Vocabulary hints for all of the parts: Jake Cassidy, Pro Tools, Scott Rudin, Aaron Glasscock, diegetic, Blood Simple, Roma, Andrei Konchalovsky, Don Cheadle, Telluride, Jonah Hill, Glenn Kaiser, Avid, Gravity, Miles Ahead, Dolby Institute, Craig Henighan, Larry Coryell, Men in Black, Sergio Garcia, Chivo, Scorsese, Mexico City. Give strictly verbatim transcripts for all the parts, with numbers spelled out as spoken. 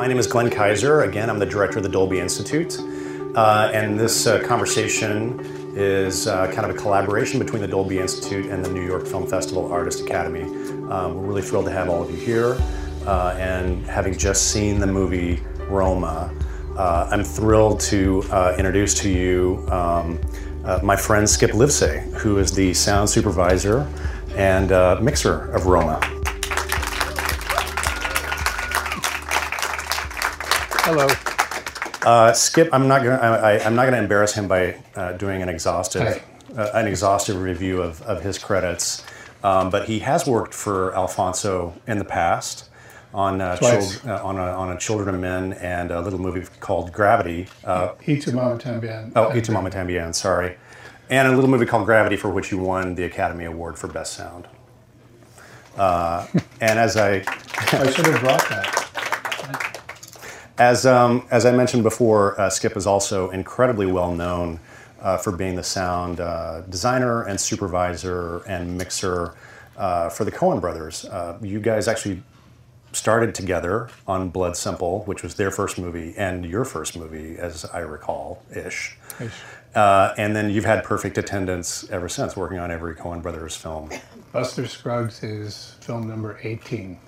My name is Glenn Kaiser. Again, I'm the director of the Dolby Institute. Uh, and this uh, conversation is uh, kind of a collaboration between the Dolby Institute and the New York Film Festival Artist Academy. Um, we're really thrilled to have all of you here. Uh, and having just seen the movie Roma, uh, I'm thrilled to uh, introduce to you um, uh, my friend Skip Livesey, who is the sound supervisor and uh, mixer of Roma. Hello. Uh, Skip, I'm not gonna. I, I, I'm not gonna embarrass him by uh, doing an exhaustive, uh, an exhaustive review of, of his credits. Um, but he has worked for Alfonso in the past on uh, child, uh, on, a, on a Children of Men and a little movie called Gravity. Uh, y tu mama también. Oh, Y tu mama también. Sorry, and a little movie called Gravity, for which you won the Academy Award for Best Sound. Uh, and as I, I should have brought that. As, um, as I mentioned before, uh, Skip is also incredibly well known uh, for being the sound uh, designer and supervisor and mixer uh, for the Coen Brothers. Uh, you guys actually started together on Blood Simple, which was their first movie and your first movie, as I recall-ish. Ish. Uh, and then you've had perfect attendance ever since, working on every Coen Brothers film. Buster Scruggs is film number eighteen.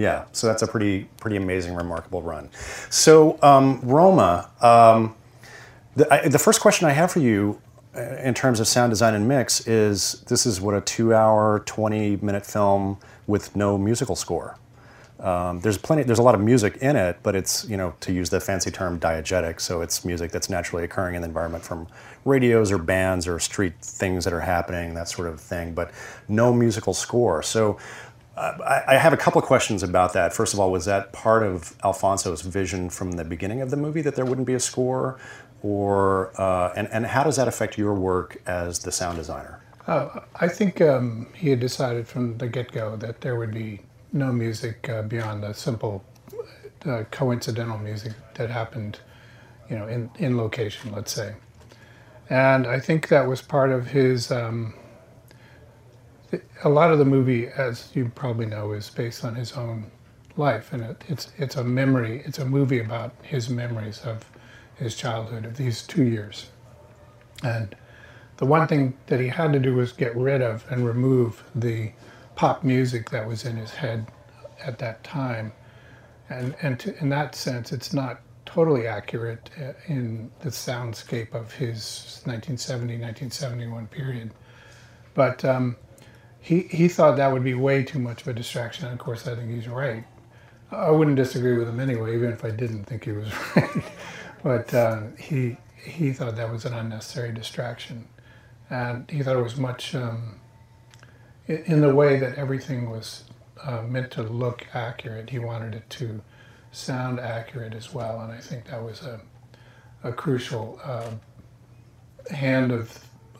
Yeah, so that's a pretty pretty amazing, remarkable run. So um, Roma, um, the, I, the first question I have for you uh, in terms of sound design and mix is, this is what, a two hour, twenty minute film with no musical score. Um, there's plenty, there's a lot of music in it, but it's, you know, to use the fancy term, diegetic, so it's music that's naturally occurring in the environment from radios or bands or street things that are happening, that sort of thing, but no musical score. So I have a couple of questions about that. First of all, was that part of Alfonso's vision from the beginning of the movie, that there wouldn't be a score? Or uh, and, and how does that affect your work as the sound designer? Uh, I think um, he had decided from the get-go that there would be no music uh, beyond the simple uh, coincidental music that happened, you know, in, in location, let's say. And I think that was part of his... Um, A lot of the movie, as you probably know, is based on his own life, and it, it's it's a memory. It's a movie about his memories of his childhood, of these two years. And the one thing that he had to do was get rid of and remove the pop music that was in his head at that time. And and to, in that sense, it's not totally accurate in the soundscape of his nineteen seventy, nineteen seventy-one period, but. Um, He he thought that would be way too much of a distraction, and of course I think he's right. I wouldn't disagree with him anyway, even if I didn't think he was right. But uh, he he thought that was an unnecessary distraction, and he thought it was much um, in the way that everything was uh, meant to look accurate. He wanted it to sound accurate as well, and I think that was a a crucial uh, hand of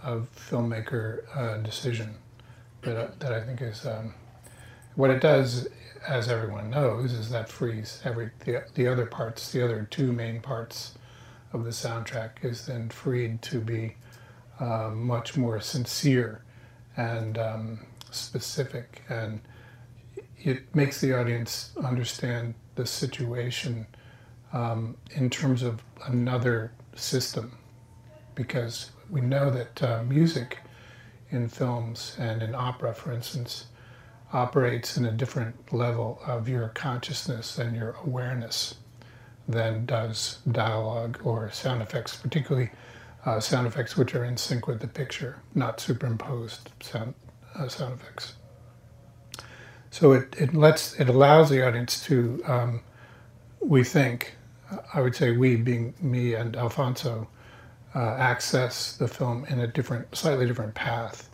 of filmmaker uh, decision. That, that I think is um, what it does, as everyone knows, is that frees every the, the other parts, the other two main parts of the soundtrack is then freed to be uh, much more sincere and um, specific, and it makes the audience understand the situation um, in terms of another system, because we know that uh, music in films and in opera, for instance, operates in a different level of your consciousness and your awareness than does dialogue or sound effects, particularly uh, sound effects which are in sync with the picture, not superimposed sound, uh, sound effects. So it, it lets, it allows the audience to, um, we think, I would say we being me and Alfonso, Uh, access the film in a different, slightly different path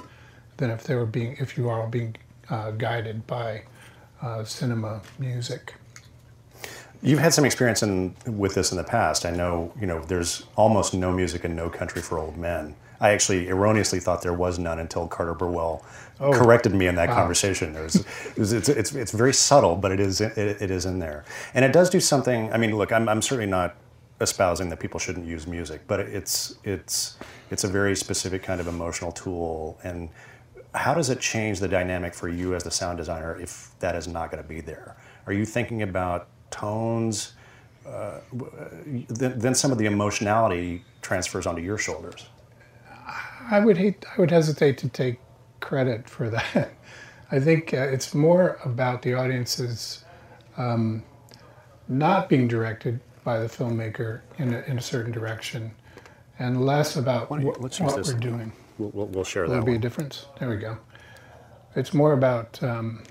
than if they were being, if you are being uh, guided by uh, cinema music. You've had some experience in, with this in the past. I know, you know, there's almost no music in No Country for Old Men. I actually erroneously thought there was none until Carter Burwell oh, corrected me in that wow. conversation. There's, it's, it's, it's, it's very subtle, but it is, it, it is in there. And it does do something, I mean, look, I'm, I'm certainly not espousing that people shouldn't use music, but it's it's it's a very specific kind of emotional tool. And how does it change the dynamic for you as the sound designer if that is not going to be there? Are you thinking about tones uh, then, then some of the emotionality transfers onto your shoulders. I would hate, I would hesitate to take credit for that. I think uh, it's more about the audience's um, not being directed by the filmmaker in a, in a certain direction, and less about you, wh what we're one. doing. We'll, we'll, we'll share Will that. Will there be one. a difference? There we go. It's more about um,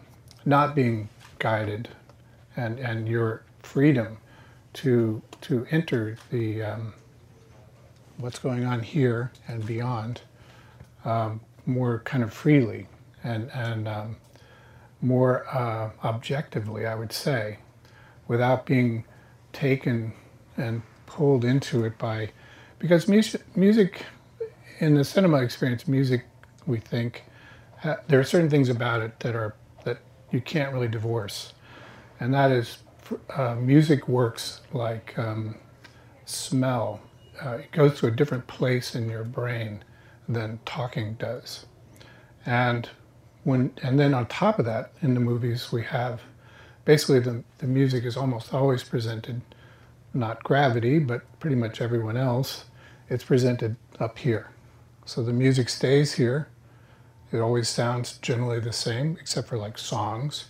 not being guided, and and your freedom to to enter the um, what's going on here and beyond um, more kind of freely and and um, more uh, objectively, I would say, without being taken and pulled into it by, because music, music in the cinema experience, music, we think, ha there are certain things about it that are that you can't really divorce, and that is uh, music works like um, smell. Uh, it goes to a different place in your brain than talking does, and when and then on top of that, in the movies we have basically the the music is almost always presented, not Gravity, but pretty much everyone else, it's presented up here. So the music stays here. It always sounds generally the same, except for like songs,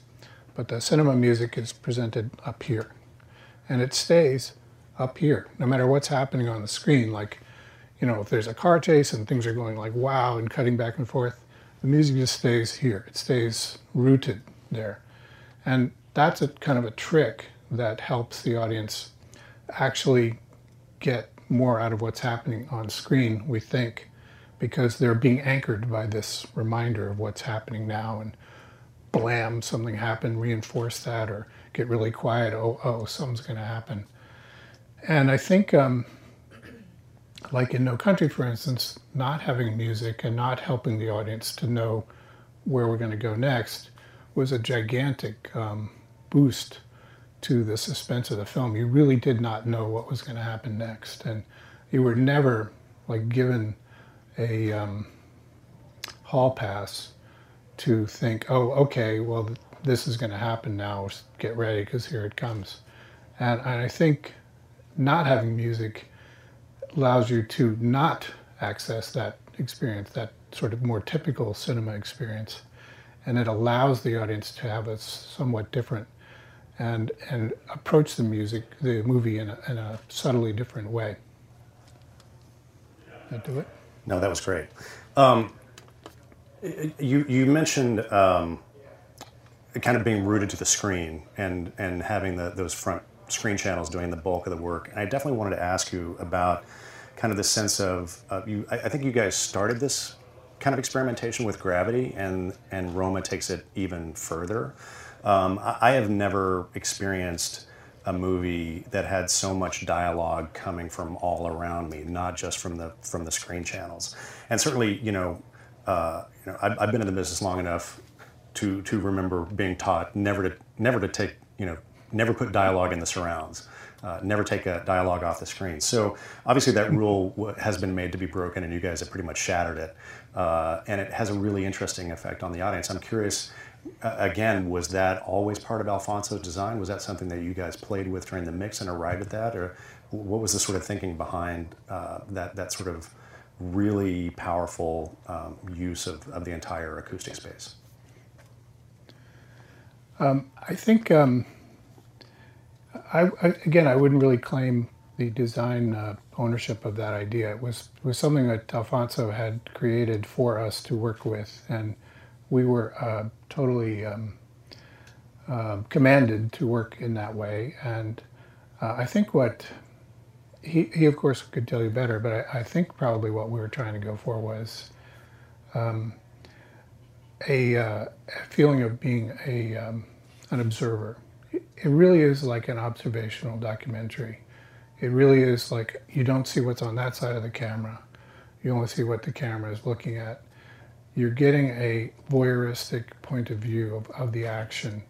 but the cinema music is presented up here, and it stays up here, no matter what's happening on the screen. Like, you know, if there's a car chase and things are going like wow and cutting back and forth, the music just stays here. It stays rooted there. And that's a kind of a trick that helps the audience actually get more out of what's happening on screen, we think, because they're being anchored by this reminder of what's happening now, and blam, something happened, reinforce that, or get really quiet, oh, oh, something's going to happen. And I think, um, like in No Country, for instance, not having music and not helping the audience to know where we're going to go next was a gigantic um, boost to the suspense of the film. You really did not know what was going to happen next, and you were never like given a um, hall pass to think, oh, okay, well, this is going to happen now, get ready, because here it comes. And, and I think not having music allows you to not access that experience, that sort of more typical cinema experience, and it allows the audience to have a somewhat different and and approach the music, the movie, in a, in a subtly different way. Did that do it? No, that was great. Um, you you mentioned um, kind of being rooted to the screen and and having the, those front screen channels doing the bulk of the work. And I definitely wanted to ask you about kind of the sense of, uh, you, I, I think you guys started this kind of experimentation with Gravity, and, and Roma takes it even further. Um, I, I have never experienced a movie that had so much dialogue coming from all around me, not just from the from the screen channels. And certainly, you know, uh, you know, I've, I've been in the business long enough to to remember being taught never to never to take, you know, never put dialogue in the surrounds. Uh, never take a dialogue off the screen. So obviously that rule w has been made to be broken, and you guys have pretty much shattered it. Uh, and it has a really interesting effect on the audience. I'm curious, uh, again, was that always part of Alfonso's design? Was that something that you guys played with during the mix and arrived at that? Or what was the sort of thinking behind uh, that, that sort of really powerful um, use of, of the entire acoustic space? Um, I think... Um I, I, again, I wouldn't really claim the design uh, ownership of that idea. It was was something that Alfonso had created for us to work with, and we were uh, totally um, uh, commanded to work in that way. And uh, I think what he, he, of course, could tell you better, but I, I think probably what we were trying to go for was um, a, uh, a feeling of being a um, an observer. It really is like an observational documentary. It really is like you don't see what's on that side of the camera. You only see what the camera is looking at. You're getting a voyeuristic point of view of, of the action.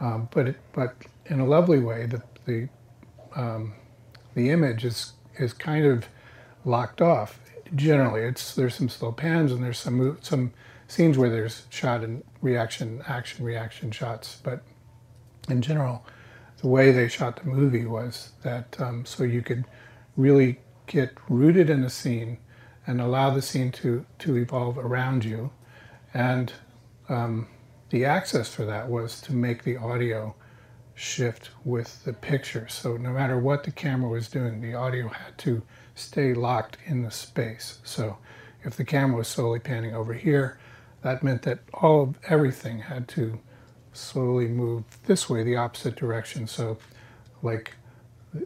Um, but, it, but in a lovely way, the, the, um, the image is, is kind of locked off. Generally, it's, there's some slow pans and there's some, some scenes where there's shot and reaction, action, reaction shots. But in general, the way they shot the movie was that um, so you could really get rooted in a scene and allow the scene to, to evolve around you. And um, the access for that was to make the audio shift with the picture. So no matter what the camera was doing, the audio had to stay locked in the space. So if the camera was slowly panning over here, that meant that all of everything had to slowly move this way, the opposite direction. So like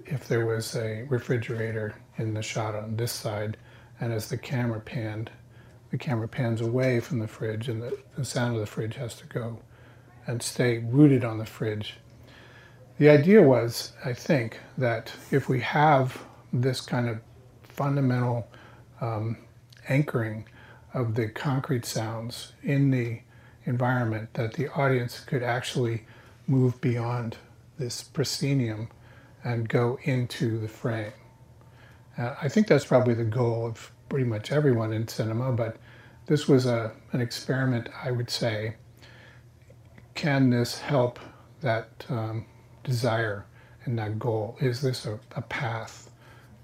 if there was a refrigerator in the shot on this side, and as the camera panned, the camera pans away from the fridge, and the, the sound of the fridge has to go and stay rooted on the fridge. The idea was, I think, that if we have this kind of fundamental um, anchoring of the concrete sounds in the environment, that the audience could actually move beyond this proscenium and go into the frame. Uh, I think that's probably the goal of pretty much everyone in cinema, but this was a, an experiment, I would say. Can this help that um, desire and that goal? Is this a, a path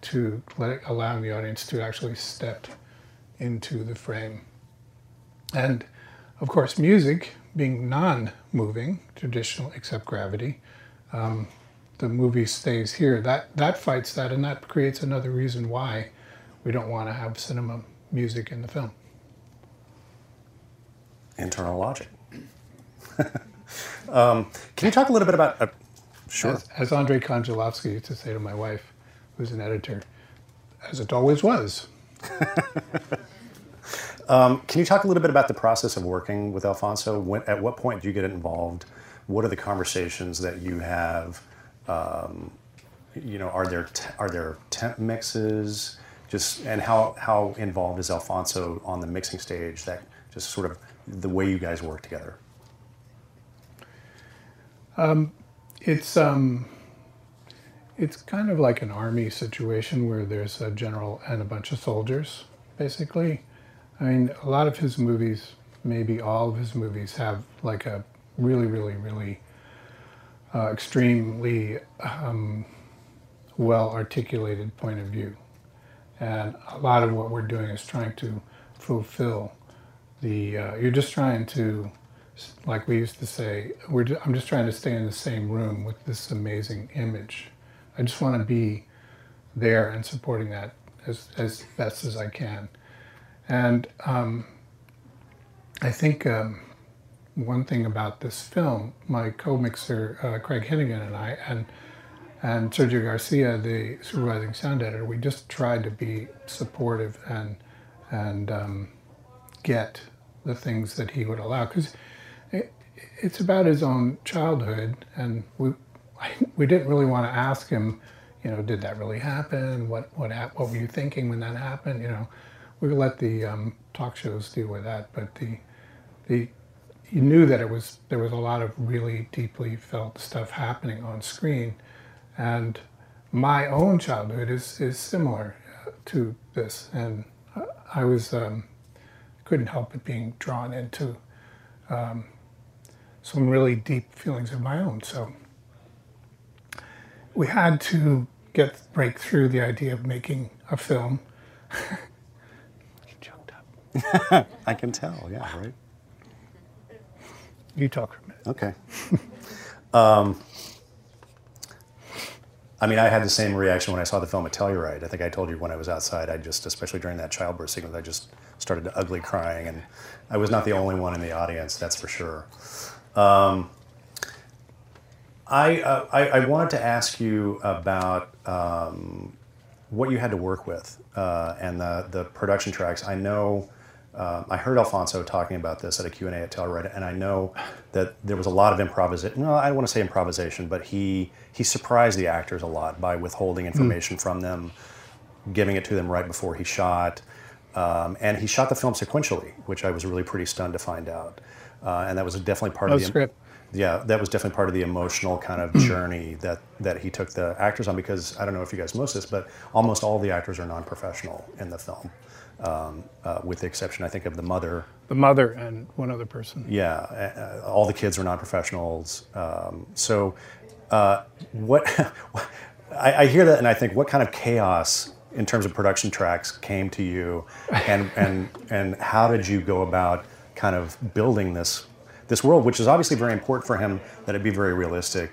to let, allowing the audience to actually step into the frame? And of course, music being non-moving, traditional, except Gravity, um, the movie stays here. That, that fights that, and that creates another reason why we don't want to have cinema music in the film. Internal logic. um, can you talk a little bit about... Uh, sure. As, as Andrei Konchalovsky used to say to my wife, who's an editor, as it always was. Um, can you talk a little bit about the process of working with Alfonso? When, at what point do you get involved? What are the conversations that you have? Um, you know, are there are there temp mixes? Just and how how involved is Alfonso on the mixing stage? That just sort of the way you guys work together. Um, it's um, it's kind of like an army situation where there's a general and a bunch of soldiers, basically. I mean, a lot of his movies, maybe all of his movies, have like a really, really, really uh, extremely um, well-articulated point of view. And a lot of what we're doing is trying to fulfill the, uh, you're just trying to, like we used to say, we're just, I'm just trying to stay in the same room with this amazing image. I just want to be there and supporting that as, as best as I can. And um, I think um, one thing about this film, my co-mixer uh, Craig Henighan and I, and and Sergio Garcia, the supervising sound editor, we just tried to be supportive and and um, get the things that he would allow, because it, it's about his own childhood, and we we didn't really want to ask him, you know, did that really happen? What what what were you thinking when that happened? You know. We let the um, talk shows deal with that, but the the you knew that it was there was a lot of really deeply felt stuff happening on screen, and my own childhood is is similar to this, and I was um, couldn't help but being drawn into um, some really deep feelings of my own. So we had to get break through the idea of making a film. I can tell, yeah, right? You talk for a minute. Okay. um, I mean, I had the same reaction when I saw the film at Telluride. I think I told you when I was outside, I just, especially during that childbirth sequence, I just started to ugly crying, and I was not the only one in the audience, that's for sure. Um, I, uh, I, I wanted to ask you about um, what you had to work with uh, and the, the production tracks. I know, uh, I heard Alfonso talking about this at a Q and A at Telluride, and I know that there was a lot of improvisation. No, I don't want to say improvisation, but he, he surprised the actors a lot by withholding information mm. from them, giving it to them right before he shot. Um, and he shot the film sequentially, which I was really pretty stunned to find out. Uh, and that was definitely part no of the script. Yeah, that was definitely part of the emotional kind of journey that, that he took the actors on, because I don't know if you guys noticed this, but almost all the actors are non-professional in the film, um, uh, with the exception, I think, of the mother. The mother and one other person. Yeah, uh, all the kids are non-professionals. Um, so uh, what I, I hear that and I think, what kind of chaos in terms of production tracks came to you, and and and how did you go about kind of building this this world, which is obviously very important for him, that it be very realistic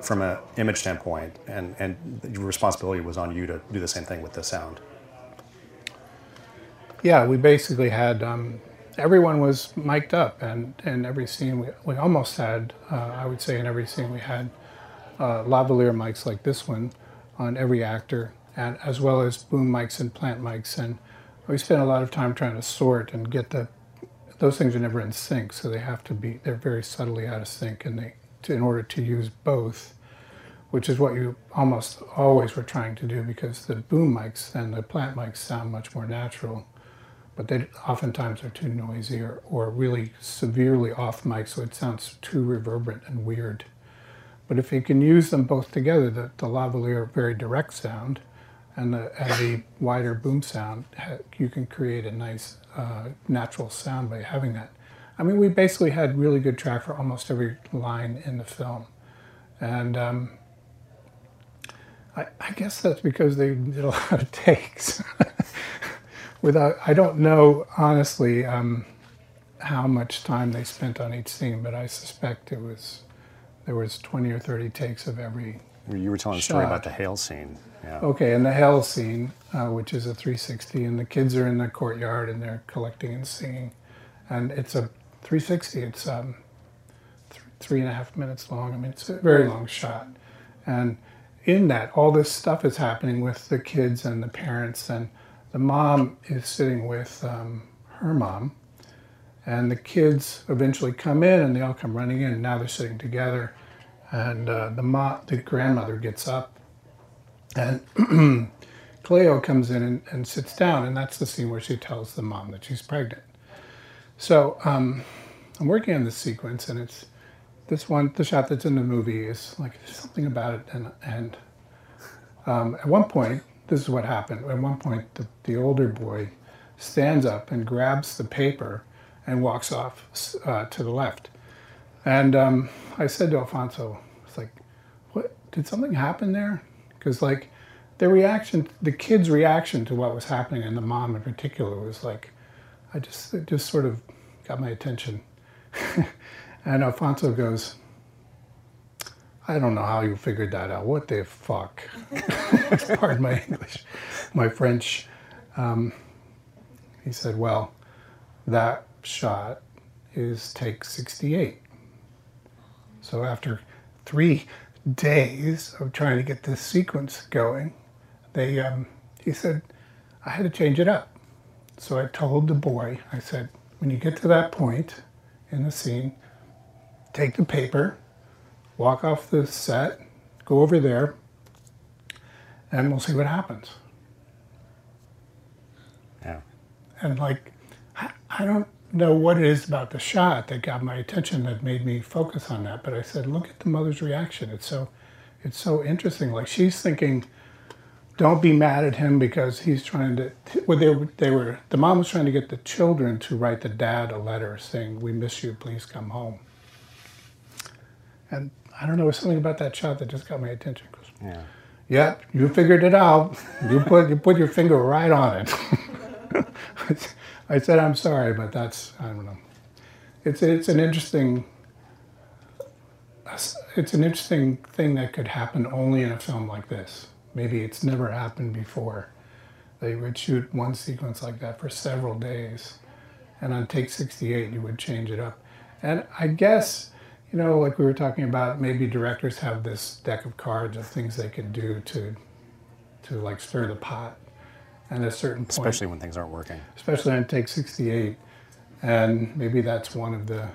from an image standpoint, and and the responsibility was on you to do the same thing with the sound. Yeah, we basically had um, everyone was mic'd up, and and every scene we we almost had uh, I would say in every scene we had uh, lavalier mics like this one on every actor, and as well as boom mics and plant mics, and we spent a lot of time trying to sort and get the, those things are never in sync, so they have to be, they're very subtly out of sync, and they, to, in order to use both, which is what you almost always were trying to do, because the boom mics and the plant mics sound much more natural, but they oftentimes are too noisy or, or really severely off mic, so it sounds too reverberant and weird. But if you can use them both together, the, the lavalier very direct sound, and the, and the wider boom sound, you can create a nice uh, natural sound by having that. I mean, we basically had really good track for almost every line in the film. And um, I, I guess that's because they did a lot of takes. Without, I don't know, honestly, um, how much time they spent on each scene, but I suspect it was, there was twenty or thirty takes of every. You were telling a story about the hail scene. Yeah. Okay, and the hail scene, uh, which is a three sixty, and the kids are in the courtyard and they're collecting and singing. And it's a three sixty, it's um, th three and a half minutes long. I mean, it's a very long shot. And in that, all this stuff is happening with the kids and the parents, and the mom is sitting with um, her mom, and the kids eventually come in and they all come running in, and now they're sitting together. And uh, the mom, the grandmother gets up, and Cleo comes in and, and sits down, and that's the scene where she tells the mom that she's pregnant. So um, I'm working on this sequence, and it's this one, the shot that's in the movie is like, there's something about it, and, and um, at one point, this is what happened. At one point, the, the older boy stands up and grabs the paper and walks off uh, to the left. And um, I said to Alfonso, it's like, what, did something happen there? Because like their reaction, the kid's reaction to what was happening, and the mom in particular, was like, I just, it just sort of got my attention. And Alfonso goes, I don't know how you figured that out. What the fuck? Pardon my English, my French. Um, he said, well, that shot is take sixty-eight. So after three days of trying to get this sequence going, they, um, he said, I had to change it up. So I told the boy, I said, when you get to that point in the scene, take the paper, walk off the set, go over there, and we'll see what happens. Yeah. And like, I, I don't know what it is about the shot that got my attention, that made me focus on that, but I said, look at the mother's reaction. It's so, it's so interesting. Like, she's thinking, don't be mad at him because he's trying to, well, they, they were, the mom was trying to get the children to write the dad a letter saying, we miss you, please come home. And I don't know, there's something about that shot that just got my attention. Yeah, yeah, you figured it out. You put, you put your finger right on it. I said, I'm sorry, but that's, I don't know. It's, it's an interesting, it's an interesting thing that could happen only in a film like this. Maybe it's never happened before. They would shoot one sequence like that for several days, and on take sixty-eight, you would change it up. And I guess, you know, like we were talking about, maybe directors have this deck of cards of things they can do to, to like stir the pot. And at a certain point, especially when things aren't working, especially on take sixty-eight, and maybe that's one of the,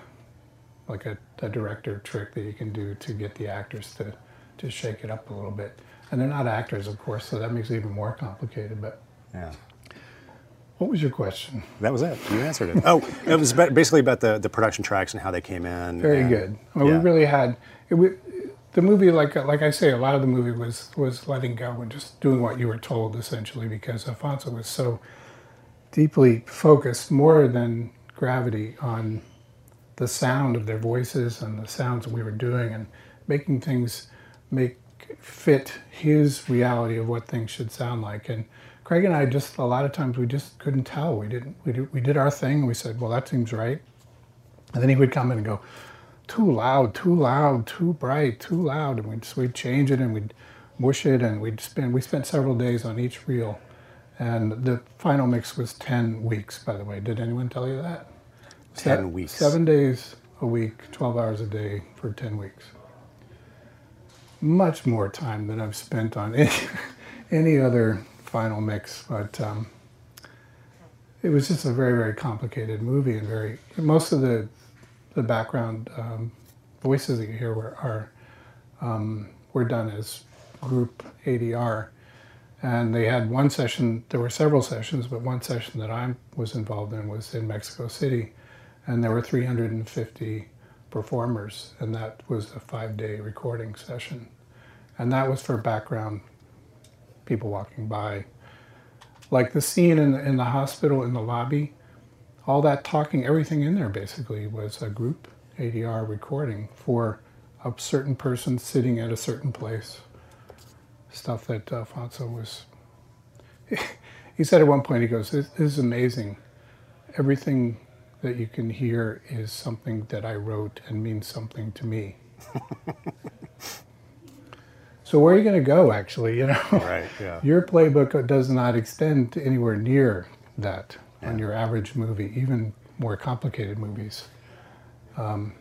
like a, a director trick that you can do to get the actors to, to shake it up a little bit. And they're not actors, of course, so that makes it even more complicated. But yeah, what was your question? That was it. You answered it. Oh, it was basically about the the production tracks and how they came in. Very and, good. I mean, yeah. We really had it. We, The movie, like like I say, a lot of the movie was was letting go and just doing what you were told, essentially, because Alfonso was so deeply focused, more than Gravity, on the sound of their voices and the sounds that we were doing, and making things make fit his reality of what things should sound like. And Craig and I just, a lot of times we just couldn't tell. We didn't, we did, we did our thing and we said, well, that seems right. And then he would come in and go, too loud, too loud, too bright, too loud. And we'd, so we'd change it and we'd mush it and we'd spend, we spent several days on each reel. And the final mix was ten weeks, by the way. Did anyone tell you that? ten weeks. Seven days a week, twelve hours a day for ten weeks. Much more time than I've spent on any, any other final mix, but um, it was just a very, very complicated movie, and very, most of the the background um, voices that you hear were are um, were done as group A D R, and they had one session. There were several sessions, but one session that I was involved in was in Mexico City, and there were three hundred fifty performers, and that was a five-day recording session, and that was for background people walking by. Like the scene in the, in the hospital, in the lobby, all that talking, everything in there basically was a group A D R recording for a certain person sitting at a certain place. Stuff that Alfonso was... He said at one point, he goes, this is amazing. Everything that you can hear is something that I wrote and means something to me. So where are you going to go, actually, you know? Right, yeah. Your playbook does not extend to anywhere near that yeah. on your average movie, even more complicated movies. Um,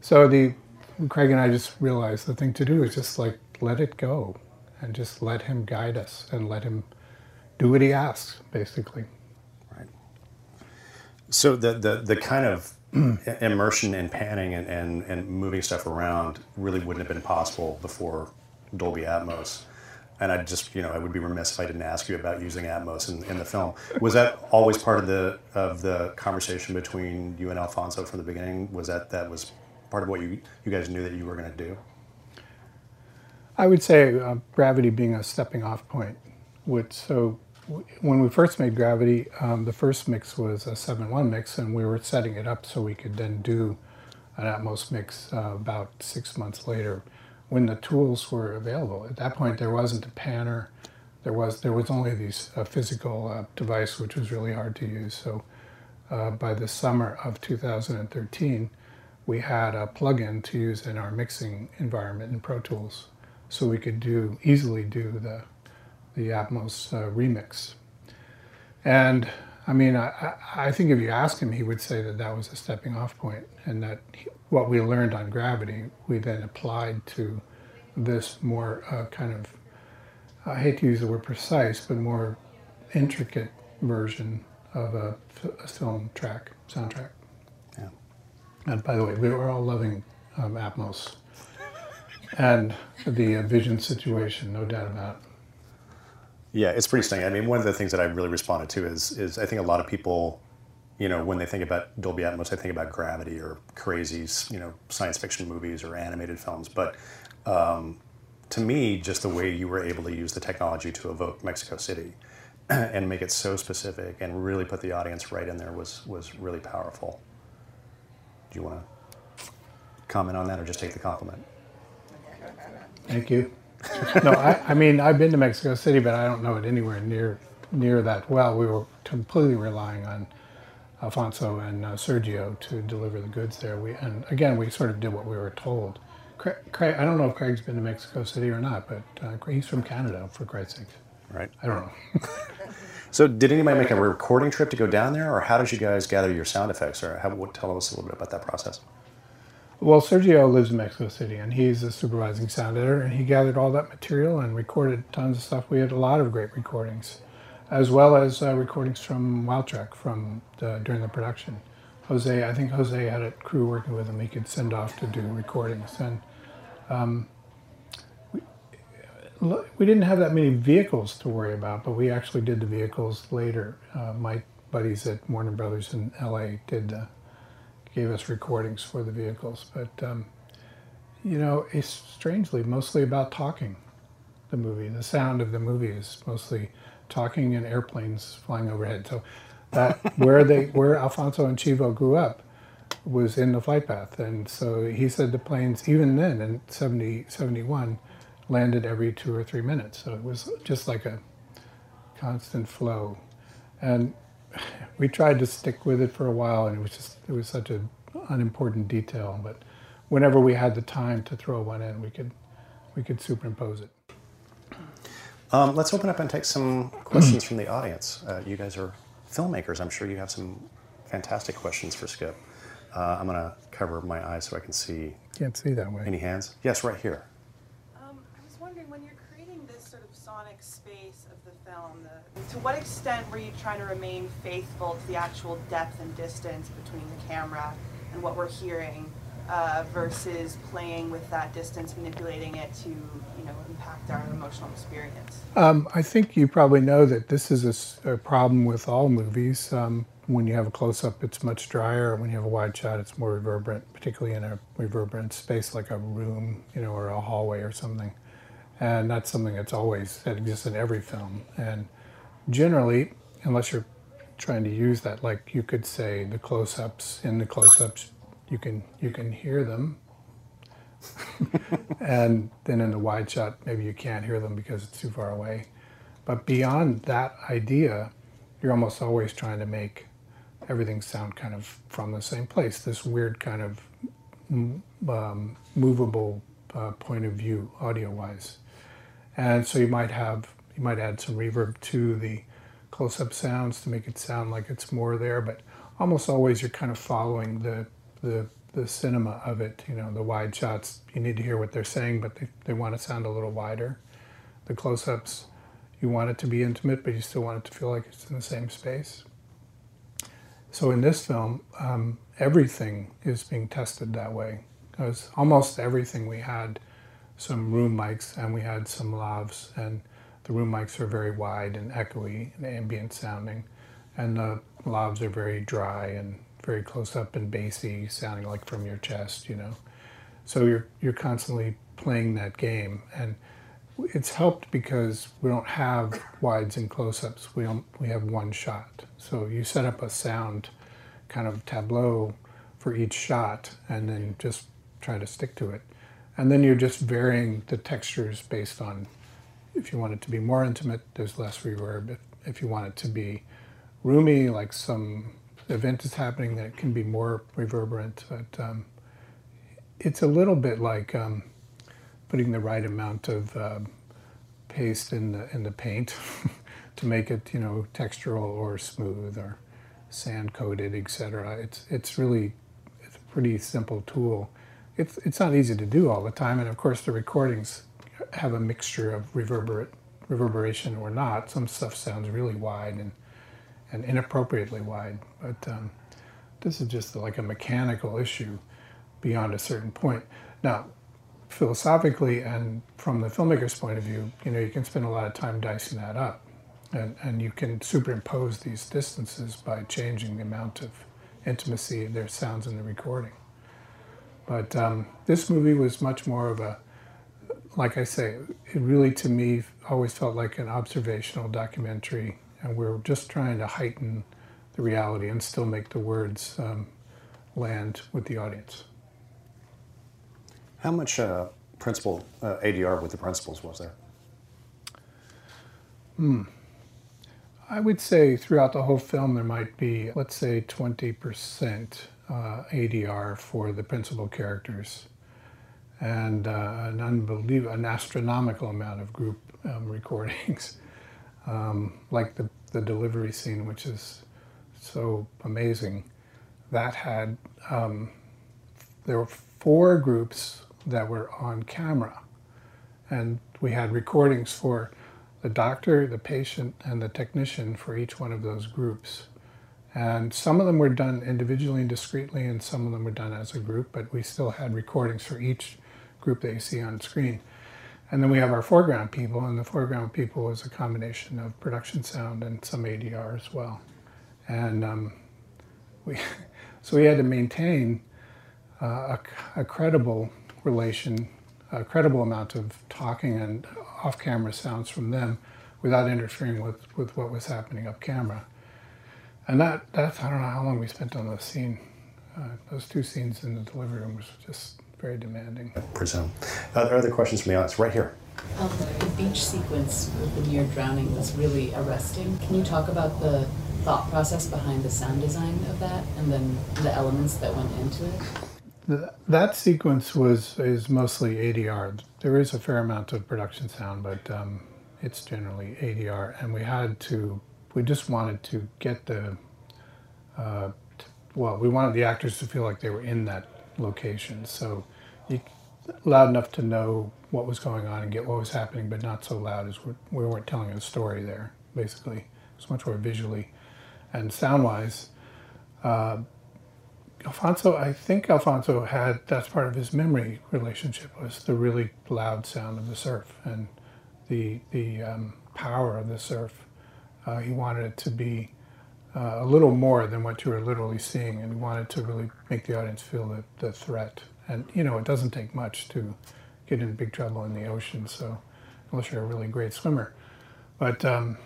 so the Craig and I just realized the thing to do is just, like, let it go and just let him guide us and let him do what he asks, basically. Right. So the, the, the kind of immersion and panning and, and, and moving stuff around really wouldn't have been possible before Dolby Atmos. And I just, you know, I would be remiss if I didn't ask you about using Atmos in, in the film. Was that always part of the of the conversation between you and Alfonso from the beginning? Was that that was part of what you, you guys knew that you were going to do? I would say uh, Gravity being a stepping off point. Which, so when we first made Gravity, um, the first mix was a seven one mix, and we were setting it up so we could then do an Atmos mix uh, about six months later, when the tools were available. At that point, there wasn't a panner. There was there was only these uh, physical uh, device, which was really hard to use. So uh, by the summer of two thousand thirteen, we had a plug-in to use in our mixing environment in Pro Tools, so we could do easily do the the Atmos uh, remix. And I mean, I, I think if you ask him, he would say that that was a stepping off point, and that he, what we learned on Gravity, we then applied to this more uh, kind of, I hate to use the word precise, but more intricate version of a, a film track, soundtrack. Yeah. And by the way, we were all loving um, Atmos and the uh, vision situation, no doubt about it. Yeah, it's pretty stunning. I mean, one of the things that I really responded to is, is I think a lot of people, you know, when they think about Dolby Atmos, they think about Gravity or crazy, you know, science fiction movies or animated films. But um, to me, just the way you were able to use the technology to evoke Mexico City and make it so specific and really put the audience right in there was, was really powerful. Do you want to comment on that or just take the compliment? Thank you. No, I, I mean, I've been to Mexico City, but I don't know it anywhere near near that well. We were completely relying on Alfonso and uh, Sergio to deliver the goods there. We and again, we sort of did what we were told. Craig, Craig, I don't know if Craig's been to Mexico City or not, but uh, he's from Canada, for Christ's sake. Right. I don't know. So did anybody make a recording trip to go down there, or how did you guys gather your sound effects? Or how, tell us a little bit about that process. Well, Sergio lives in Mexico City, and he's a supervising sound editor, and he gathered all that material and recorded tons of stuff. We had a lot of great recordings, as well as uh, recordings from Wildtrack from the, during the production. Jose, I think Jose had a crew working with him he could send off to do recordings. And um, we, we didn't have that many vehicles to worry about, but we actually did the vehicles later. Uh, my buddies at Morning Brothers in L A did the gave us recordings for the vehicles, but um, you know, it's strangely mostly about talking, the movie. The sound of the movie is mostly talking and airplanes flying overhead. So that where they where Alfonso and Chivo grew up, was in the flight path. And so he said the planes, even then in seventy, seventy-one, landed every two or three minutes. So it was just like a constant flow. And we tried to stick with it for a while, and it was just, it was such an unimportant detail. But whenever we had the time to throw one in, we could, we could superimpose it. Um, let's open up and take some questions from the audience. Uh, you guys are filmmakers. I'm sure you have some fantastic questions for Skip. Uh, I'm going to cover my eyes so I can see. Can't see that way. Any hands? Yes, right here. Um, I was wondering, when you're creating this sort of sonic space of the film, the, to what extent were you trying to remain faithful to the actual depth and distance between the camera and what we're hearing, uh, versus playing with that distance, manipulating it to, you know, impact our emotional experience? Um, I think you probably know that this is a, a problem with all movies. Um, when you have a close-up, it's much drier. When you have a wide shot, it's more reverberant, particularly in a reverberant space like a room, you know, or a hallway or something. And that's something that's always, that exists in every film. And generally, unless you're trying to use that, like you could say the close-ups, in the close-ups, you can, you can hear them. And then in the wide shot, maybe you can't hear them because it's too far away. But beyond that idea, you're almost always trying to make everything sound kind of from the same place, this weird kind of um, movable uh, point of view, audio-wise. And so you might have, you might add some reverb to the close-up sounds to make it sound like it's more there, but almost always you're kind of following the, the, the cinema of it, you know, the wide shots, you need to hear what they're saying, but they, they want to sound a little wider. The close-ups, you want it to be intimate, but you still want it to feel like it's in the same space. So in this film, um, everything is being tested that way. Because almost everything, we had some room mics and we had some lavs, and the room mics are very wide and echoey and ambient sounding, and the lavs are very dry and very close up and bassy, sounding like from your chest, you know. So you're, you're constantly playing that game. And it's helped because we don't have wides and close-ups. We, we have one shot. So you set up a sound kind of tableau for each shot and then just try to stick to it. And then you're just varying the textures based on, if you want it to be more intimate, there's less reverb. If, if you want it to be roomy, like some event is happening, then it can be more reverberant. But um, it's a little bit like um, putting the right amount of uh, paste in the in the paint to make it, you know, textural or smooth or sand coated, et cetera. It's it's really it's a pretty simple tool. It's it's not easy to do all the time, and of course the recordings have a mixture of reverberate reverberation or not. Some stuff sounds really wide and and inappropriately wide, but um, this is just like a mechanical issue beyond a certain point. Now, philosophically and from the filmmaker's point of view, you know, you can spend a lot of time dicing that up, and, and you can superimpose these distances by changing the amount of intimacy of their sounds in the recording. But um, this movie was much more of a, like I say, it really to me always felt like an observational documentary, and we're just trying to heighten the reality and still make the words um, land with the audience. How much uh, principal uh, A D R with the principals was there? Hmm. I would say throughout the whole film there might be, let's say, twenty percent uh, A D R for the principal characters, and uh, an unbelievable, an astronomical amount of group um, recordings, um, like the the delivery scene, which is so amazing. That had um, there were four groups that were on camera, and we had recordings for the doctor, the patient, and the technician for each one of those groups. And some of them were done individually and discreetly, and some of them were done as a group, but we still had recordings for each group that you see on screen. And then we have our foreground people, and the foreground people was a combination of production sound and some A D R as well. And um, we so we had to maintain uh, a, a credible relation, a credible amount of talking and off-camera sounds from them without interfering with, with what was happening up camera. And that, that's, I don't know how long we spent on this scene. uh, those two scenes in the delivery room was just very demanding. I presume. Uh, there are other questions from the audience right here. Um, the beach sequence with the near drowning was really arresting. Can you talk about the thought process behind the sound design of that, and then the elements that went into it? The, that sequence was is mostly A D R. There is a fair amount of production sound, but um, it's generally A D R. And we had to, we just wanted to get the, uh, t well, we wanted the actors to feel like they were in that location. So you, loud enough to know what was going on and get what was happening, but not so loud as we, we weren't telling a story there, basically. It's much more visually. And sound-wise, uh, Alfonso, I think Alfonso had, that's part of his memory relationship, was the really loud sound of the surf and the, the um, power of the surf. Uh, he wanted it to be uh, a little more than what you were literally seeing, and he wanted to really make the audience feel the, the threat. And, you know, it doesn't take much to get in big trouble in the ocean, so unless you're a really great swimmer. But um,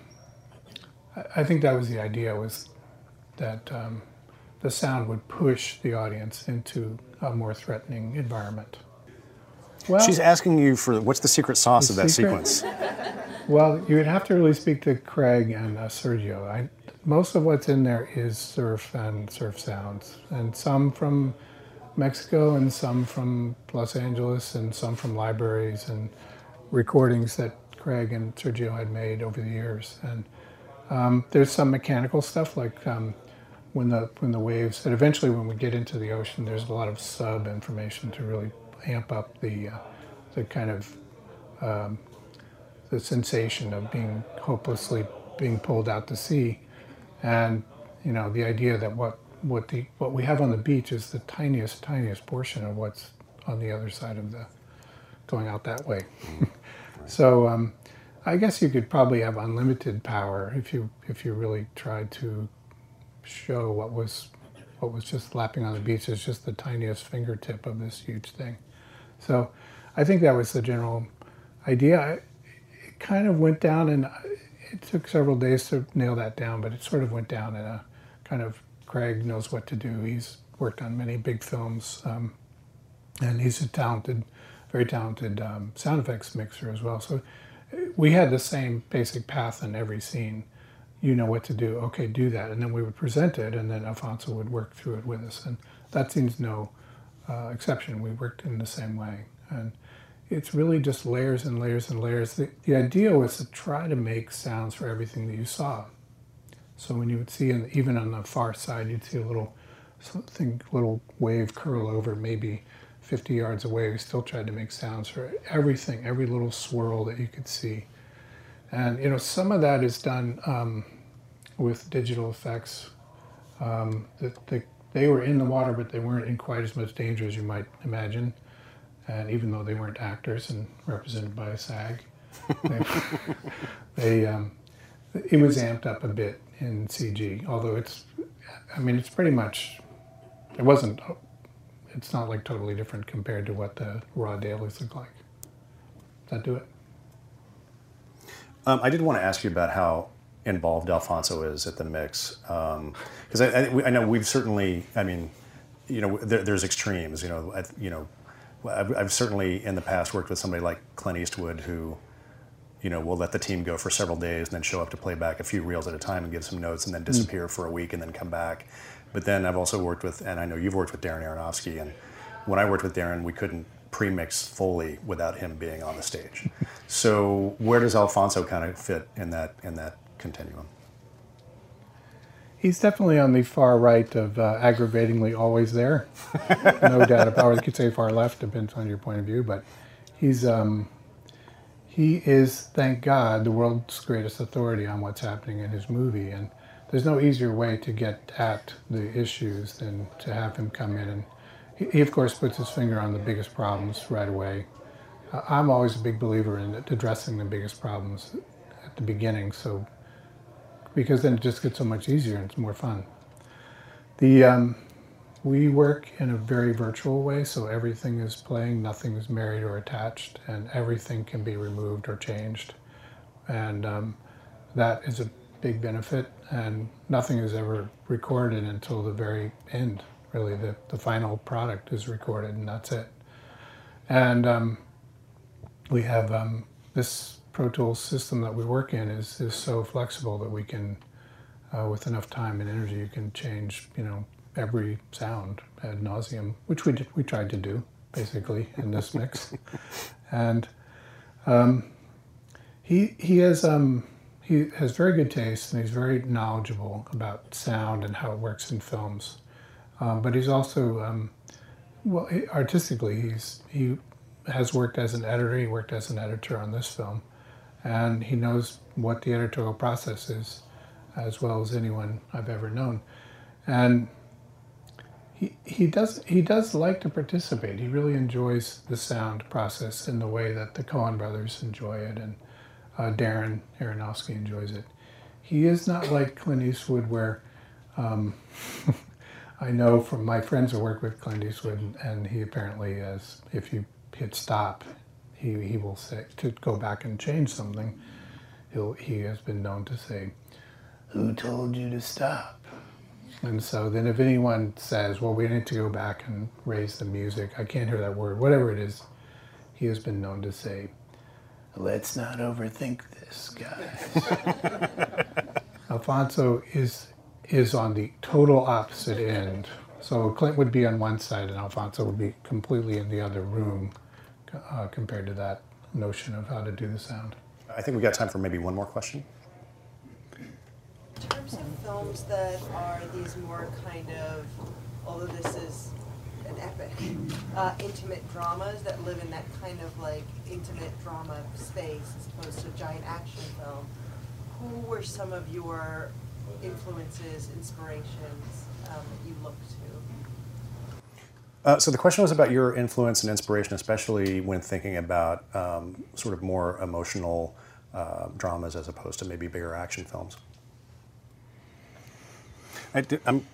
I think that was the idea, was that um, the sound would push the audience into a more threatening environment. Well, she's asking you for what's the secret sauce the of that secret? sequence? Well, you would have to really speak to Craig and uh, Sergio. I, most of what's in there is surf and surf sounds, and some from Mexico and some from Los Angeles and some from libraries and recordings that Craig and Sergio had made over the years. And Um, there's some mechanical stuff, like um, when the when the waves, and eventually when we get into the ocean, there's a lot of sub information to really amp up the uh, the kind of um, the sensation of being hopelessly being pulled out to sea, and you know the idea that what what the what we have on the beach is the tiniest tiniest portion of what's on the other side of the going out that way. So. Um, I guess you could probably have unlimited power if you if you really tried to show what was what was just lapping on the beach is just the tiniest fingertip of this huge thing. So I think that was the general idea. It kind of went down, and it took several days to nail that down, but it sort of went down in a kind of, Craig knows what to do. He's worked on many big films, um, and he's a talented, very talented um, sound effects mixer as well. So. We had the same basic path in every scene. You know what to do, okay, do that. And then we would present it, and then Alfonso would work through it with us. And that seems no uh, exception. We worked in the same way. And it's really just layers and layers and layers. The, the idea was to try to make sounds for everything that you saw. So when you would see, in, even on the far side, you'd see a little, something, little wave curl over, maybe fifty yards away, we still tried to make sounds for everything, every little swirl that you could see. And, you know, some of that is done um, with digital effects. Um, the, the, they were in the water, but they weren't in quite as much danger as you might imagine. And even though they weren't actors and represented by a SAG, they, they, um, it was amped up a bit in C G, although it's, I mean, it's pretty much, it wasn't, it's not like totally different compared to what the raw dailies look like. Does that do it? Um, I did want to ask you about how involved Alfonso is at the mix. Because um, I, I, I know we've certainly, I mean, you know, there, there's extremes. You know, I, you know, I've, I've certainly in the past worked with somebody like Clint Eastwood who, you know, will let the team go for several days and then show up to play back a few reels at a time and give some notes and then disappear mm. for a week and then come back. But then I've also worked with, and I know you've worked with Darren Aronofsky, and when I worked with Darren, we couldn't pre-mix fully without him being on the stage. So where does Alfonso kind of fit in that in that continuum? He's definitely on the far right of uh, aggravatingly always there. No doubt about it. You could say far left, depends on your point of view, but he's um, he is, thank God, the world's greatest authority on what's happening in his movie. And there's no easier way to get at the issues than to have him come in. And he, he of course, puts his finger on the biggest problems right away. Uh, I'm always a big believer in addressing the biggest problems at the beginning, so because then it just gets so much easier and it's more fun. The, um, we work in a very virtual way, so everything is playing, nothing is married or attached, and everything can be removed or changed. And um, that is a big benefit, and nothing is ever recorded until the very end. really. The, the final product is recorded, and that's it. And um, we have um, this Pro Tools system that we work in is, is so flexible that we can, uh, with enough time and energy, you can change, you know, every sound ad nauseum, which we did, we tried to do basically in this mix. And um, he he has um, he has very good taste, and he's very knowledgeable about sound and how it works in films. Um, but he's also um, well he, artistically he's he has worked as an editor. He worked as an editor on this film, and he knows what the editorial process is as well as anyone I've ever known. And He, he does he does like to participate. He really enjoys the sound process in the way that the Coen brothers enjoy it, and uh, Darren Aronofsky enjoys it. He is not like Clint Eastwood, where um, I know from my friends who work with Clint Eastwood, and, and he apparently is, if you hit stop, he, he will say, to go back and change something, he'll, he has been known to say, "Who told you to stop?" And so then if anyone says, well, we need to go back and raise the music, I can't hear that word, whatever it is, he has been known to say, "Let's not overthink this, guys." Alfonso is is on the total opposite end. So Clint would be on one side, and Alfonso would be completely in the other room uh, compared to that notion of how to do the sound. I think we've got time for maybe one more question. In terms of films that are these more kind of, although this is an epic, uh, intimate dramas that live in that kind of like intimate drama space as opposed to a giant action film, who were some of your influences, inspirations um, that you look to? Uh, so the question was about your influence and inspiration, especially when thinking about um, sort of more emotional uh, dramas as opposed to maybe bigger action films. I did, I'm,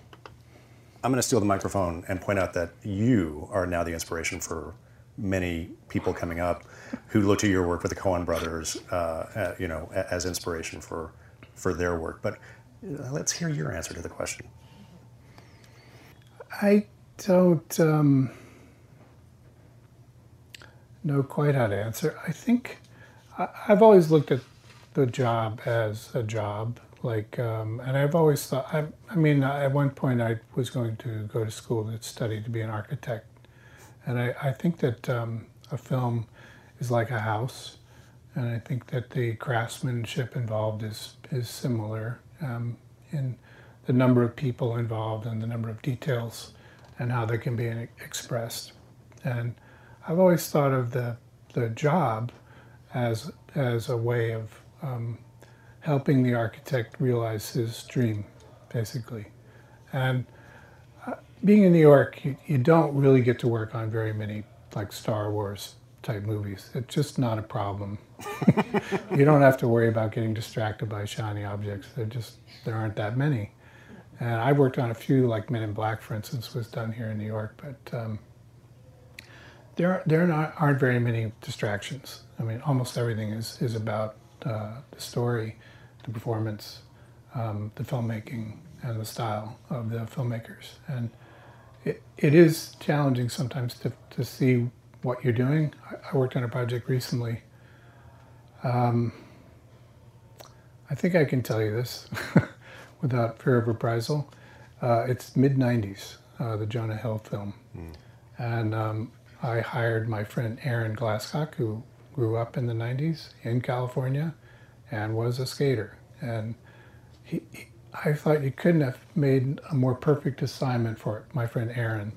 I'm going to steal the microphone and point out that you are now the inspiration for many people coming up who look to your work with the Coen brothers, uh, you know, as inspiration for, for their work. But let's hear your answer to the question. I don't um, know quite how to answer. I think I, I've always looked at the job as a job. Like, um, and I've always thought, I, I mean, at one point I was going to go to school to study to be an architect. And I, I think that um, a film is like a house. And I think that the craftsmanship involved is, is similar um, in the number of people involved and the number of details and how they can be expressed. And I've always thought of the, the job as, as a way of, um, helping the architect realize his dream, basically. And uh, being in New York, you, you don't really get to work on very many like Star Wars type movies. It's just not a problem. You don't have to worry about getting distracted by shiny objects. There just, there aren't that many. And I worked on a few, like Men in Black, for instance, was done here in New York, but um, there, there not, aren't very many distractions. I mean, almost everything is, is about uh, the story, the performance, um, the filmmaking, and the style of the filmmakers. And it, it is challenging sometimes to, to see what you're doing. I, I worked on a project recently. Um, I think I can tell you this without fear of reprisal. Uh, it's mid nineties, uh, the Jonah Hill film. Mm. And um, I hired my friend Aaron Glasscock, who grew up in the nineties in California and was a skater. And he, he, I thought you couldn't have made a more perfect assignment for my friend Aaron.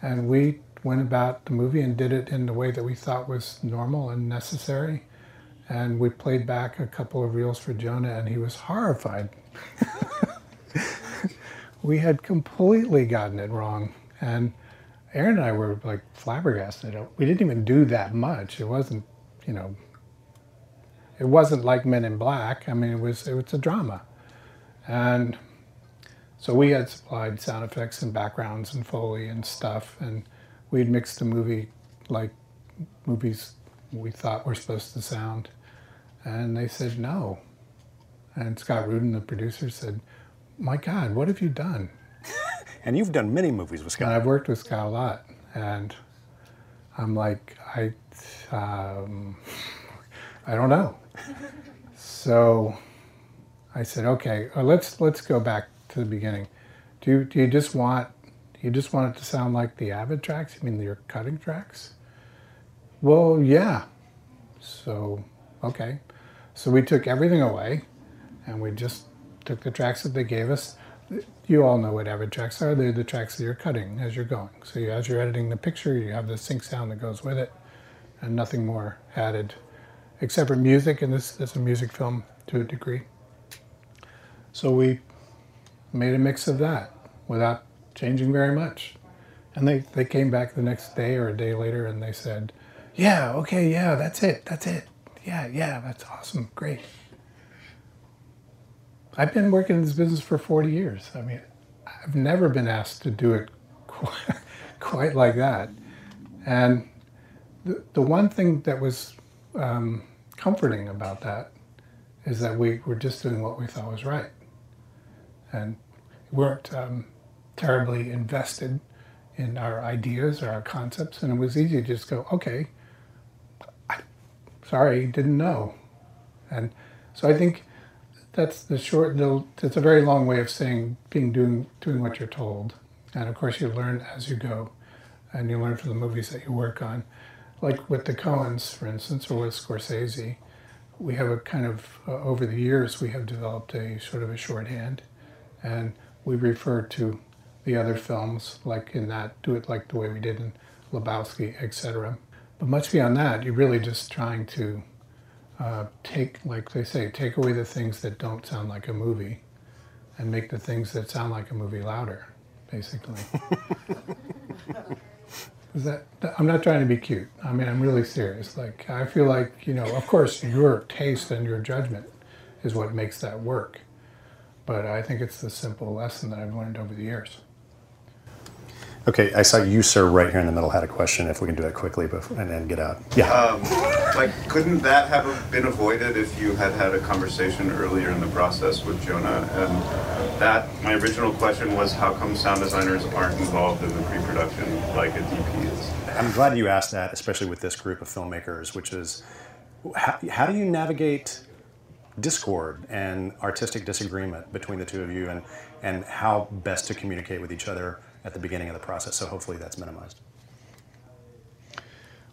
And we went about the movie and did it in the way that we thought was normal and necessary. And we played back a couple of reels for Jonah, and he was horrified. We had completely gotten it wrong. And Aaron and I were like flabbergasted. We didn't even do that much. It wasn't, you know, it wasn't like Men in Black. I mean, it was, it was a drama. And so we had supplied sound effects and backgrounds and Foley and stuff, and we'd mixed the movie like movies we thought were supposed to sound. And they said no. And Scott Rudin, the producer, said, "My God, what have you done? And you've done many movies with Scott. And I've worked with Scott a lot. And I'm like, I, um, I don't know. So I said, okay, let's let's go back to the beginning. Do you, do you just want you just want it to sound like the Avid tracks? You mean your cutting tracks? Well, yeah. So, okay. So we took everything away, and we just took the tracks that they gave us. You all know what Avid tracks are. They're the tracks that you're cutting as you're going. So you, as you're editing the picture, you have the sync sound that goes with it, and nothing more added, except for music, and this, this is a music film to a degree. So we made a mix of that without changing very much. And they, they came back the next day or a day later, and they said, yeah, okay, yeah, that's it, that's it. Yeah, yeah, that's awesome, great. I've been working in this business for forty years. I mean, I've never been asked to do it quite, quite like that. And the, the one thing that was um, comforting about that is that we were just doing what we thought was right. And we weren't um, terribly invested in our ideas or our concepts, and it was easy to just go, okay, I, sorry, didn't know. And so I think that's the short, the, it's a very long way of saying being doing, doing what you're told. And of course you learn as you go, and you learn from the movies that you work on. Like with the Coens, for instance, or with Scorsese, we have a kind of, uh, over the years, we have developed a sort of a shorthand, and we refer to the other films, like in that, do it like the way we did in Lebowski, et cetera. But much beyond that, you're really just trying to uh, take, like they say, take away the things that don't sound like a movie and make the things that sound like a movie louder, basically. Is that, I'm not trying to be cute. I mean, I'm really serious. Like, I feel like, you know, of course, your taste and your judgment is what makes that work. But I think it's the simple lesson that I've learned over the years. Okay, I saw you, sir, right here in the middle, had a question, if we can do it quickly before, and then get out. Yeah. Um, like, couldn't that have been avoided if you had had a conversation earlier in the process with Jonah? And that, my original question was, how come sound designers aren't involved in the pre-production like a D P is? I'm glad you asked that, especially with this group of filmmakers, which is, how, how do you navigate discord and artistic disagreement between the two of you, and, and how best to communicate with each other at the beginning of the process, so hopefully that's minimized.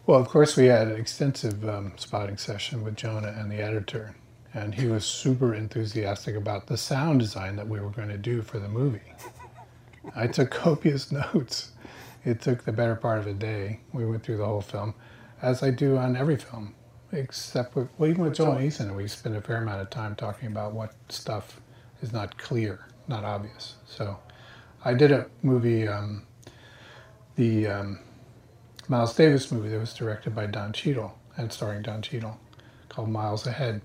Well, of course, we had an extensive um, spotting session with Jonah and the editor, and he was super enthusiastic about the sound design that we were going to do for the movie. I took copious notes. It took the better part of a day. We went through the whole film, as I do on every film, except with, well, even with Joel and Ethan, we spend a fair amount of time talking about what stuff is not clear, not obvious. So I did a movie, um, the um, Miles Davis movie that was directed by Don Cheadle and starring Don Cheadle, called Miles Ahead.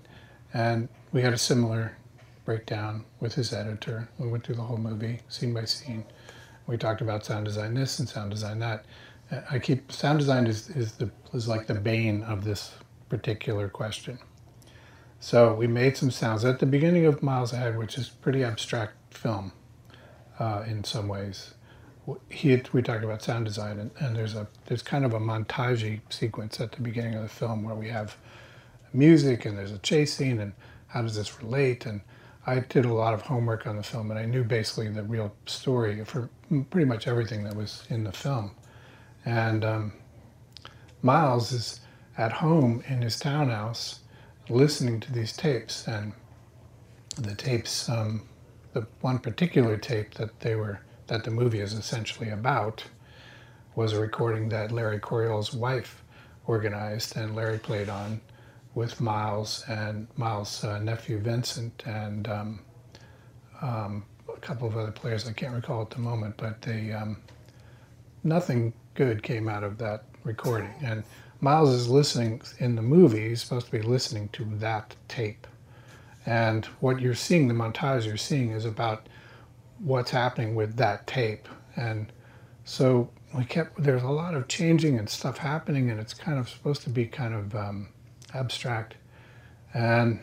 And we had a similar breakdown with his editor. We went through the whole movie, scene by scene. We talked about sound design this and sound design that. I keep, sound design is, is, the, is like the bane of this particular question. So we made some sounds at the beginning of Miles Ahead, which is a pretty abstract film uh, in some ways. He had, we talked about sound design, and, and there's a there's kind of a montage sequence at the beginning of the film where we have music and there's a chase scene and how does this relate? And I did a lot of homework on the film, and I knew basically the real story for pretty much everything that was in the film. And um, Miles is at home in his townhouse listening to these tapes, and the tapes, um, the one particular tape that they were, that the movie is essentially about, was a recording that Larry Coryell's wife organized, and Larry played on with Miles and Miles' uh, nephew Vincent and um, um, a couple of other players I can't recall at the moment, but they, um, nothing good came out of that recording. And Miles is listening in the movie, he's supposed to be listening to that tape. And what you're seeing, the montage you're seeing, is about what's happening with that tape. And so we kept, there's a lot of changing and stuff happening, and it's kind of supposed to be kind of um, abstract. And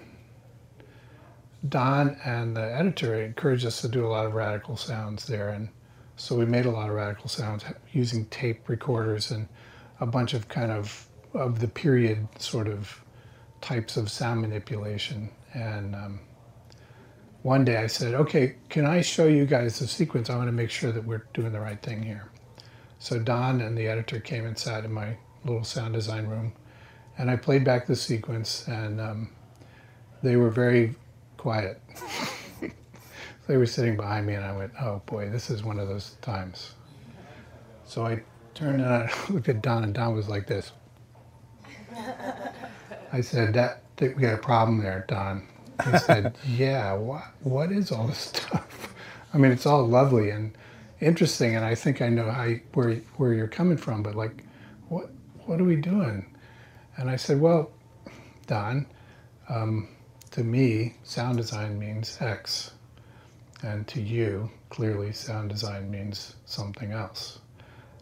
Don and the editor encouraged us to do a lot of radical sounds there. And So we made a lot of radical sounds using tape recorders and a bunch of kind of of the period sort of types of sound manipulation. And um, one day I said, okay, can I show you guys the sequence? I want to make sure that we're doing the right thing here. So Don and the editor came and sat in my little sound design room, and I played back the sequence, and um, they were very quiet. They were sitting behind me, and I went, oh boy, this is one of those times. So I turned and I looked at Don, and Don was like this. I said, that, that we got a problem there, Don. He said, yeah, what, what is all this stuff? I mean, it's all lovely and interesting, and I think I know how you, where, where you're coming from, but like, what, what are we doing? And I said, well, Don, um, to me, sound design means X. And to you, clearly, sound design means something else.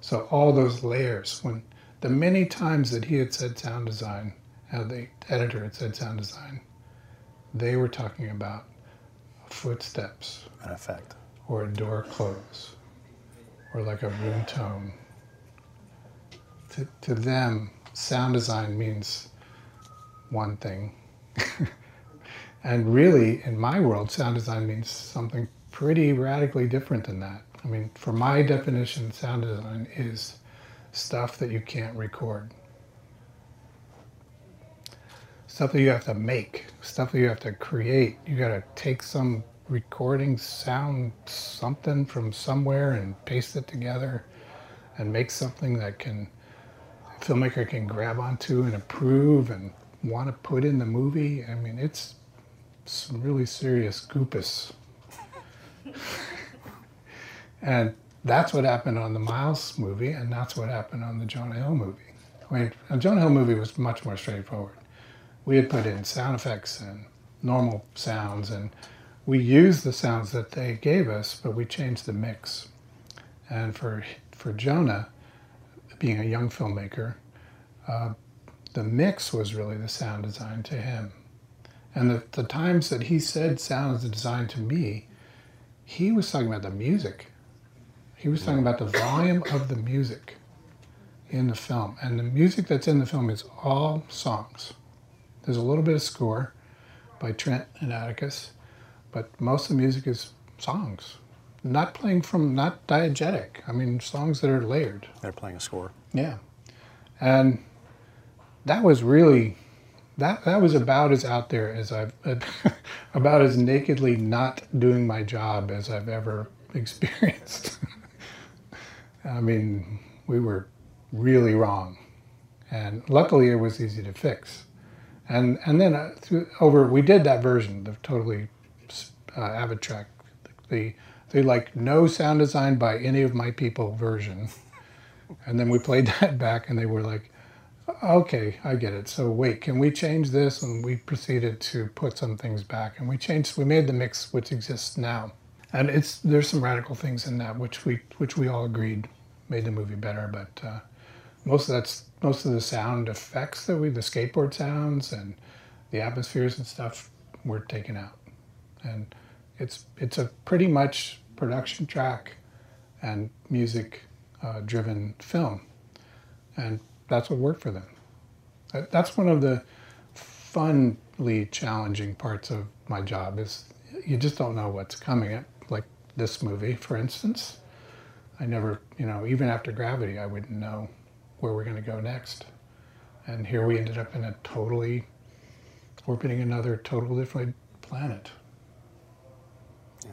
So all those layers, when the many times that he had said sound design, how the editor had said sound design, they were talking about footsteps. An effect. Or a door close. Or like a room tone. To, to them, sound design means one thing. And really, in my world, sound design means something pretty radically different than that. I mean, for my definition, sound design is stuff that you can't record. Stuff that you have to make, stuff that you have to create. You gotta take some recording sound, something from somewhere, and paste it together and make something that can, a filmmaker can grab onto and approve and want to put in the movie. I mean, it's some really serious goopus. And that's what happened on the Miles movie, and that's what happened on the Jonah Hill movie. I mean, the Jonah Hill movie was much more straightforward. We had put in sound effects and normal sounds, and we used the sounds that they gave us, but we changed the mix. And for, for Jonah, being a young filmmaker, uh, the mix was really the sound design to him. And the, the times that he said sound is a design to me, he was talking about the music. He was talking about the volume of the music in the film. And the music that's in the film is all songs. There's a little bit of score by Trent and Atticus, but most of the music is songs. Not playing from, not diegetic. I mean, songs that are layered. They're playing a score. Yeah. And that was really... That, that was about as out there as I've, about as nakedly not doing my job as I've ever experienced. I mean, we were really wrong. And luckily it was easy to fix. And, and then uh, through, over, we did that version, the totally uh, Avid track, the, the like no sound design by any of my people version. And then we played that back and they were like, okay, I get it. So wait, can we change this? And we proceeded to put some things back, and we changed. We made the mix which exists now, and it's there's some radical things in that which we which we all agreed made the movie better. But uh, most of that's most of the sound effects that we the skateboard sounds and the atmospheres and stuff were taken out, and it's it's a pretty much production track and music uh, driven film, and that's what worked for them. That's one of the funly challenging parts of my job is you just don't know what's coming. Like this movie, for instance, I never, you know, even after Gravity, I wouldn't know where we're gonna go next. And here we ended up in a totally, orbiting another total different planet. Yeah.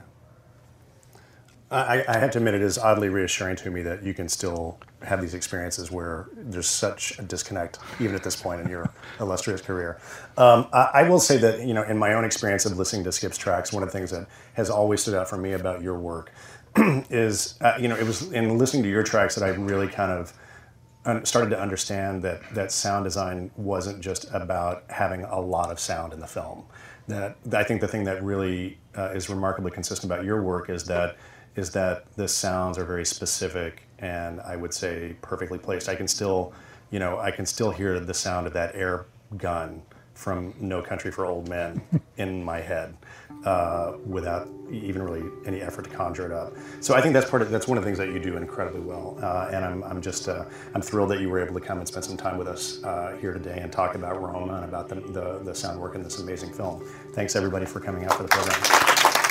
I, I have to admit, it is oddly reassuring to me that you can still have these experiences where there's such a disconnect, even at this point in your illustrious career. Um, I, I will say that, you know, in my own experience of listening to Skip's tracks, one of the things that has always stood out for me about your work is, uh, you know, it was in listening to your tracks that I really kind of started to understand that, that sound design wasn't just about having a lot of sound in the film. That I think the thing that really uh, is remarkably consistent about your work is that is that the sounds are very specific and I would say perfectly placed. I can still, you know, I can still hear the sound of that air gun from No Country for Old Men in my head uh, without even really any effort to conjure it up. So I think that's part of, that's one of the things that you do incredibly well. Uh, and I'm, I'm just, uh, I'm thrilled that you were able to come and spend some time with us uh, here today and talk about Roma and about the, the, the sound work in this amazing film. Thanks everybody for coming out for the program.